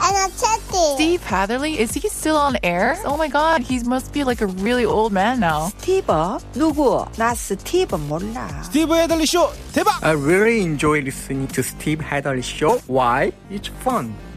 and attractive. Steve Hatherly, is he still on air? Oh my god, he must be like a really old man now. Steve? 누구? 나 스티브 몰라. Steve Hatherly show, 대박! I really enjoy listening to Steve Hatherly show. Why? It's fun.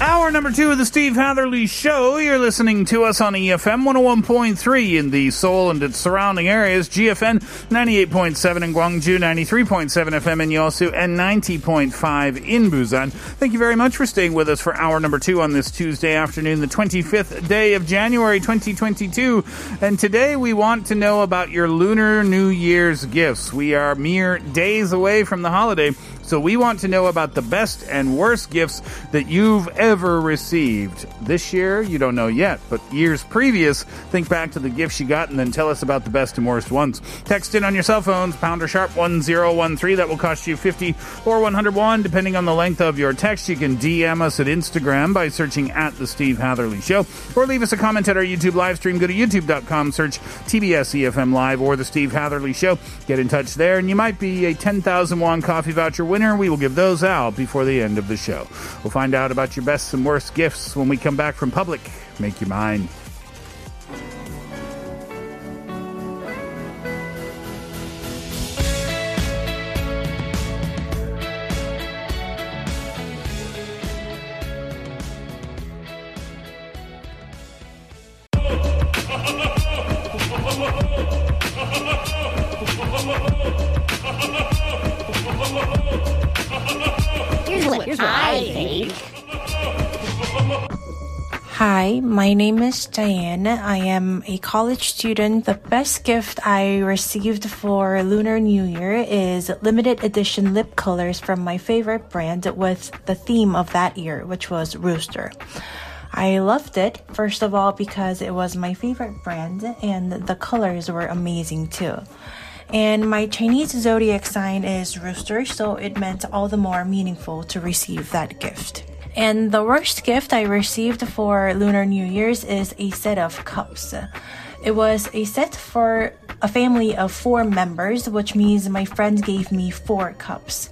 Hour number two of the Steve Hatherly show. You're listening to us on EFM 101.3 in the Seoul and its surrounding areas, GFN 98.7 in Gwangju, 93.7 FM in Yeosu, and 90.5 in Busan. Thank you very much for staying with us for hour number two on this Tuesday afternoon, the 25th day of January 2022. And today we want to know about your Lunar New Year's gifts. We are mere days away from the holiday. So we want to know about the best and worst gifts that you've ever received. This year, you don't know yet, but years previous, think back to the gifts you got and then tell us about the best and worst ones. Text in on your cell phones, pounder sharp 1013. That will cost you 50 or 101, depending on the length of your text. You can DM us at Instagram by searching at The Steve Hatherly Show, or leave us a comment at our YouTube live stream. Go to youtube.com, search TBS EFM Live or The Steve Hatherly Show. Get in touch there, and you might be a 10,000 won coffee voucher winner. We will give those out before the end of the show. We'll find out about your best and worst gifts when we come back from public. Make your mind. Hi, my name is Diana. I am a college student. The best gift I received for Lunar New Year is limited edition lip colors from my favorite brand with the theme of that year, which was Rooster. I loved it, first of all, because it was my favorite brand and the colors were amazing too. And my Chinese zodiac sign is Rooster, so it meant all the more meaningful to receive that gift. And the worst gift I received for Lunar New Year's is a set of cups. It was a set for a family of 4 members, which means my friend gave me 4 cups.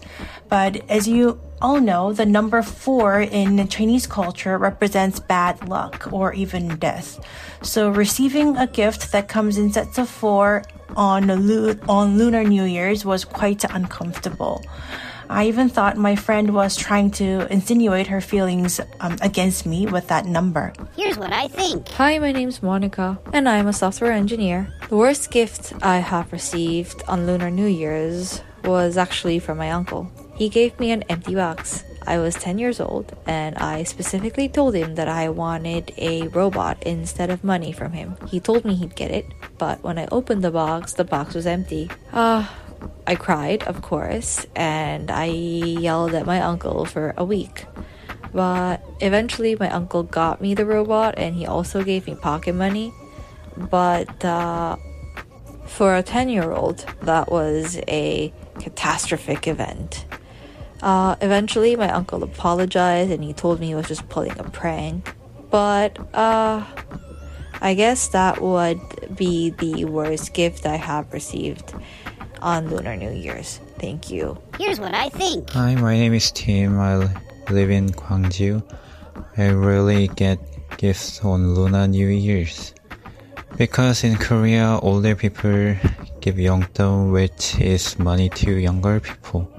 But as you all know, the number 4 in Chinese culture represents bad luck or even death. So receiving a gift that comes in sets of 4 on Lunar New Year's was quite uncomfortable. I even thought my friend was trying to insinuate her feelings against me with that number. Here's what I think. Hi, my name's Monica, and I'm a software engineer. The worst gift I have received on Lunar New Year's was actually from my uncle. He gave me an empty box. I was 10 years old, and I specifically told him that I wanted a robot instead of money from him. He told me he'd get it, but when I opened the box was empty. I cried, of course, and I yelled at my uncle for a week. But eventually my uncle got me the robot, and he also gave me pocket money. But for a 10-year-old, that was a catastrophic event. Eventually my uncle apologized, and he told me he was just pulling a prank. But I guess that would be the worst gift I have received on Lunar New Year's. Thank you. Here's what I think. Hi, my name is Tim. I live in Gwangju. I rarely get gifts on Lunar New Year's because in Korea, older people give yeongdom, which is money to younger people.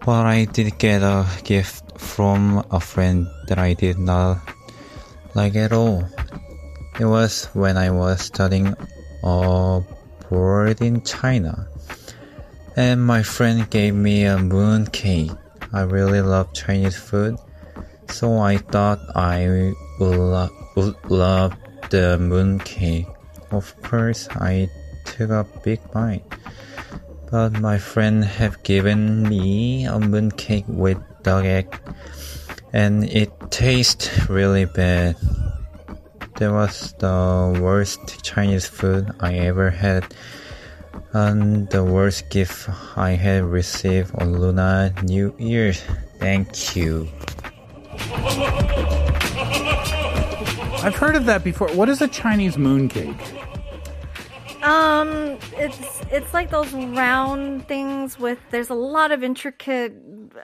But I did get a gift from a friend that I did not like at all. It was when I was studying abroad in China. And my friend gave me a moon cake. I really love Chinese food, so I thought I would love the moon cake. Of course, I took a big bite, but my friend have given me almond cake with duck egg, and it tastes really bad. That was the worst Chinese food I ever had, and the worst gift I had received on Lunar New Year's. Thank you. I've heard of that before. What is a Chinese moon cake? It's like those round things with, there's a lot of intricate,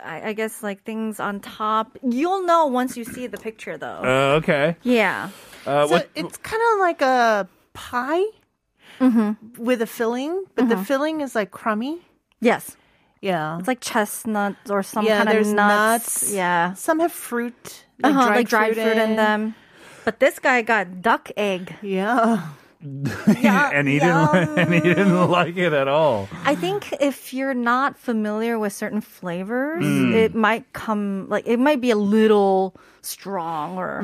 I guess, like things on top. You'll know once you see the picture, though. Okay. Yeah. So it's kind of like a pie mm-hmm. with a filling, but mm-hmm. the filling is like crummy. Yes. Yeah. It's like chestnuts or some kind of nuts. Yeah. Some have fruit, like, uh-huh, dried fruit in them. But this guy got duck egg. Yeah. and he didn't like it at all. I think if you're not familiar with certain flavors, it might come it might be a little strong or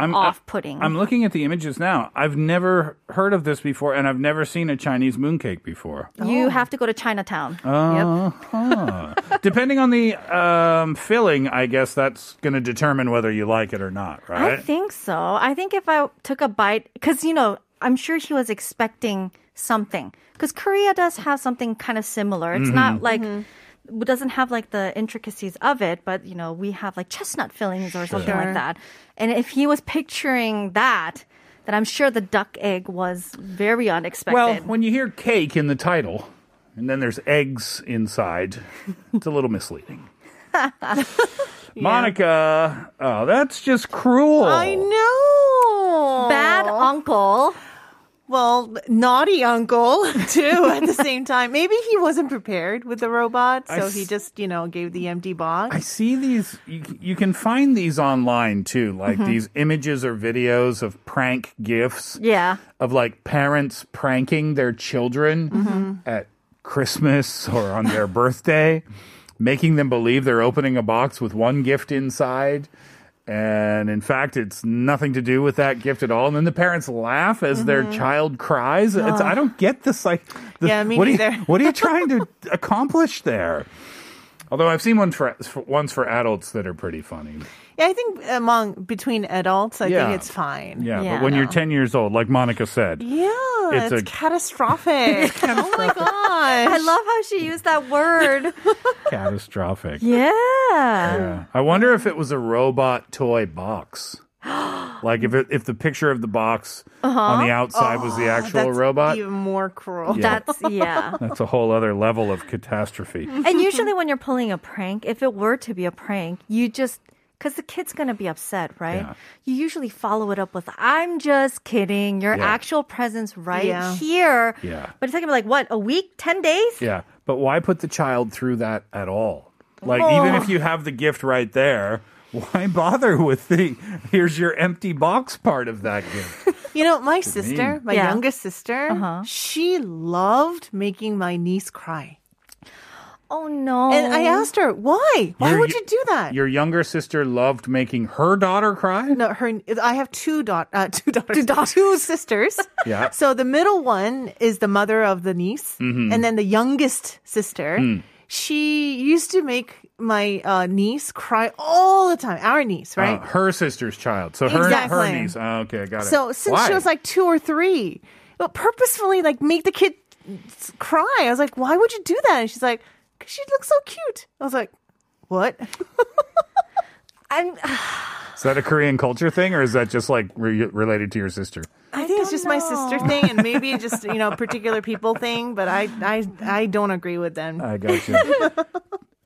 off-putting. I'm looking at the images now. I've never heard of this before, and I've never seen a Chinese mooncake before. You have to go to Chinatown. Uh-huh. Depending on the filling, I guess that's going to determine whether you like it or not, right? I think so. I think if I took a bite, because I'm sure he was expecting something, because Korea does have something kind of similar. It's not like, it doesn't have like the intricacies of it, but we have like chestnut fillings or something like that. And if he was picturing that, then I'm sure the duck egg was very unexpected. Well, when you hear cake in the title and then there's eggs inside, it's a little misleading. Monica, that's just cruel. I know. Bad uncle. Well, naughty uncle, too, at the same time. Maybe he wasn't prepared with the robot, so he just, gave the empty box. I see these. You can find these online, too, like these images or videos of prank gifts. Yeah. Of, like, parents pranking their children at Christmas or on their birthday, making them believe they're opening a box with one gift inside. And in fact, it's nothing to do with that gift at all. And then the parents laugh as their child cries. It's, I don't get this. What are you trying to accomplish there? Although I've seen ones for adults that are pretty funny. Yeah, I think between adults, I think it's fine. Yeah, but when you're 10 years old, like Monica said. Yeah, it's catastrophic. Oh my gosh. I love how she used that word. Catastrophic. Yeah. Yeah. I wonder if it was a robot toy box. Like if the picture of the box on the outside was the actual robot. Even more cruel. Yeah. That's a whole other level of catastrophe. And usually when you're pulling a prank, if it were to be a prank, because the kid's going to be upset, right? Yeah. You usually follow it up with, I'm just kidding. Your actual present's right here. Yeah. But it's going to be like, what, a week? 10 days? Yeah. But why put the child through that at all? Like, even if you have the gift right there, why bother with here's your empty box part of that gift? My sister, my youngest sister, she loved making my niece cry. Oh, no. And I asked her, why? Why would you do that? Your younger sister loved making her daughter cry? No, I have two sisters. Yeah. So the middle one is the mother of the niece, and then the youngest sister, she used to make my niece cry all the time. Our niece, right? Her sister's child. So her niece. Oh, okay, got it. So since she was like 2 or 3, purposefully make the kid cry. I was like, why would you do that? And she's like, because she looks so cute. I was like, what? Is that a Korean culture thing, or is that just like related to your sister? I think it's just my sister thing, and maybe just particular people thing. But I don't agree with them. I got you.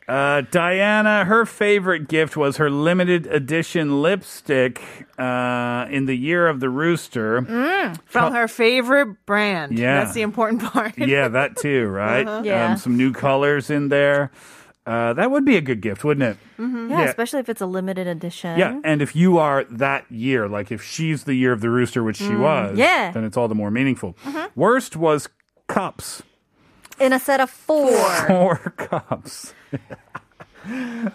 Diana, her favorite gift was her limited edition lipstick in the year of the rooster. From her favorite brand. Yeah. That's the important part. Yeah, that too, right? Uh-huh. Yeah. Some new colors in there. That would be a good gift, wouldn't it? Mm-hmm. Yeah, especially if it's a limited edition. Yeah, and if you are that year, like if she's the year of the rooster, which she was, then it's all the more meaningful. Mm-hmm. Worst was cups. In a set of 4 cups.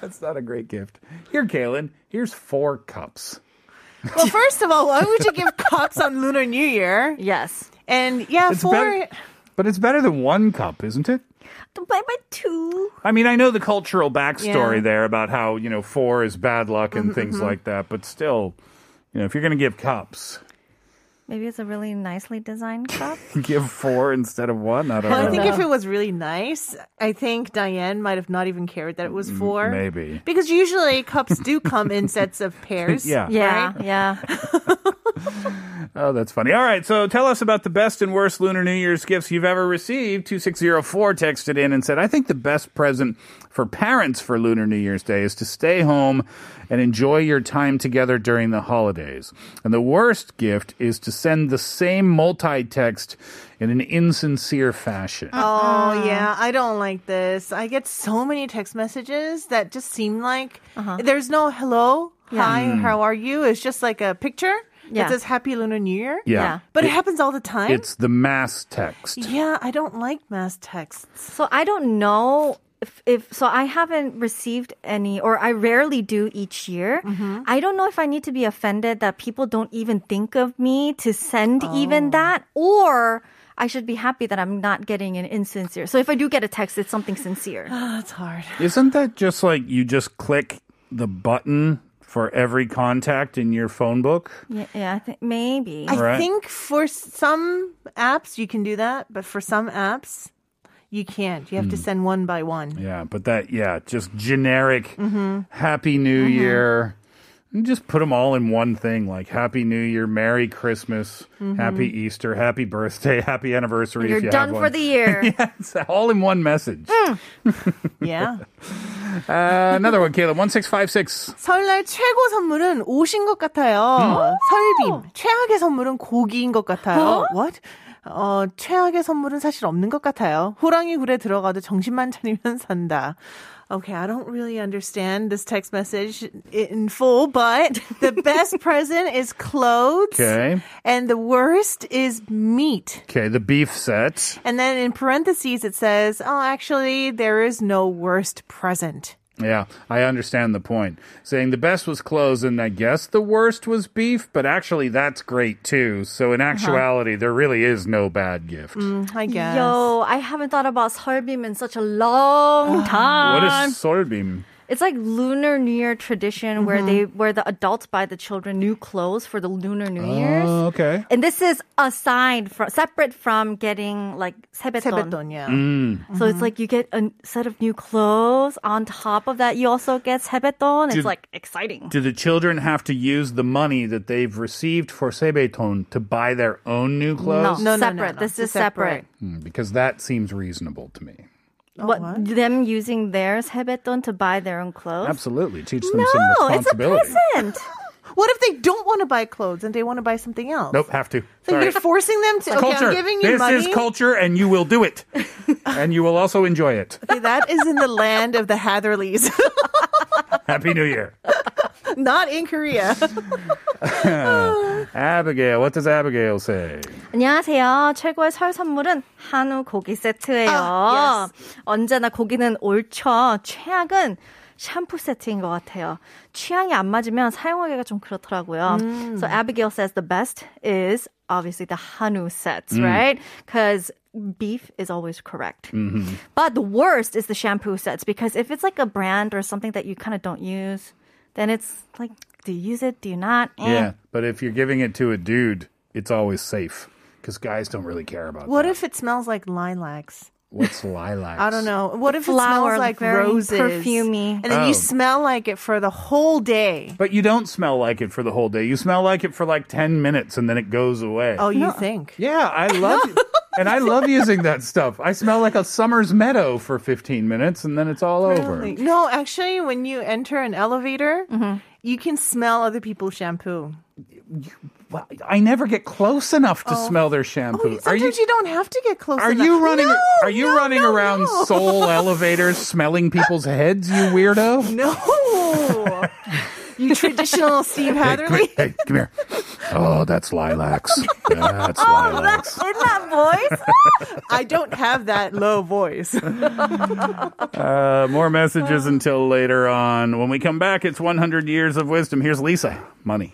That's not a great gift. Here, Kaylin, here's 4 cups. Well, first of all, why would you give cups on Lunar New Year? Yes. And yeah, it's but it's better than one cup, isn't it? By two. I mean, I know the cultural backstory there about how, you know, four is bad luck and things like that, but still, you know, if you're going to give cups... Maybe it's a really nicely designed cup. Give four instead of one? I don't know. I think if it was really nice, I think Diane might have not even cared that it was four. Maybe. Because usually cups do come in sets of pairs. Yeah. Oh, that's funny. All right, so tell us about the best and worst Lunar New Year's gifts you've ever received. 2604 texted in and said, I think the best present for parents for Lunar New Year's Day is to stay home and enjoy your time together during the holidays. And the worst gift is to send the same multi-text in an insincere fashion. Oh, yeah. I don't like this. I get so many text messages that just seem like there's no hello, hi, how are you? It's just like a picture. Yeah. It says Happy Lunar New Year. Yeah. But it happens all the time. It's the mass text. Yeah, I don't like mass texts. So I don't know if I haven't received any, or I rarely do each year. I don't know if I need to be offended that people don't even think of me to send even that, or I should be happy that I'm not getting an insincere. So if I do get a text, it's something sincere. Oh, it's hard. Isn't that just like you just click the button for every contact in your phone book? Yeah, I think maybe. I think for some apps you can do that, but for some apps you can't. You have to send one by one. Yeah, but that, just generic Happy New Year. And just put them all in one thing, like Happy New Year, Merry Christmas, Happy Easter, Happy Birthday, Happy Anniversary. You're if you done have one. For the year. Yeah, it's all in one message. Yeah. Another one, Caleb. 1656. 설날 최고 선물은 옷인 것 같아요. 설빔. 최악의 선물은 고기인 것 같아요. What? 최악의 선물은 사실 없는 것 같아요. 호랑이 굴에 들어가도 정신만 차리면 산다. Okay, I don't really understand this text message in full, but the best present is clothes. Okay. And the worst is meat. Okay, the beef set. And then in parentheses it says, oh, actually, there is no worst present. Yeah, I understand the point. Saying the best was clothes and I guess the worst was beef, but actually that's great too. So in actuality, there really is no bad gift. I guess. Yo, I haven't thought about Solbim in such a long time. What is Solbim? It's like Lunar New Year tradition where the adults buy the children new clothes for the Lunar New Year's. Oh, okay. And this is separate from getting like 세뱃돈. Yeah. So it's like you get a set of new clothes. On top of that, you also get 세뱃돈. It's like exciting. Do the children have to use the money that they've received for 세뱃돈 to buy their own new clothes? No, separate. No. This is separate. Because that seems reasonable to me. What? Them using theirs 세뱃돈 to buy their own clothes? Absolutely. Teach them some responsibility. It's a present. What if they don't want to buy clothes and they want to buy something else? Nope, have to. So you're forcing them to. Okay, I'm giving you money. This is culture, and you will do it. And you will also enjoy it. Okay, that is in the land of the Hatherleys. Happy New Year. Not in Korea. Abigail, what does Abigail say? 안녕하세요. 최고의 설 선물은 한우 고기 세트예요. 언제나 고기는 옳죠. 최악은 샴푸 세트인 것 같아요. 취향이 안 맞으면 사용하기가 좀 그렇더라고요. So Abigail says the best is obviously the 한우 sets, right? Because beef is always correct. But the worst is the shampoo sets because if it's like a brand or something that you kind of don't use, then it's like, do you use it? Do you not? Yeah, but if you're giving it to a dude, it's always safe because guys don't really care about that. What if it smells like lilacs? What's lilacs? I don't know. What if it smells like roses? Perfumey. And then you smell like it for the whole day. But you don't smell like it for the whole day. You smell like it for like 10 minutes and then it goes away. Oh, you think? Yeah, I love it. And I love using that stuff. I smell like a summer's meadow for 15 minutes and then it's all over. No, actually, when you enter an elevator, you can smell other people's shampoo. Well, I never get close enough to smell their shampoo. Oh, sometimes you don't have to get close enough. Are you running around Seoul elevators smelling people's heads, you weirdo? No. You traditional Steve Hatherly. Hey, come here. Oh, that's lilacs. That's lilacs. In that voice? I don't have that low voice. More messages until later on. When we come back, it's 100 Years of Wisdom. Here's Lisa. Money.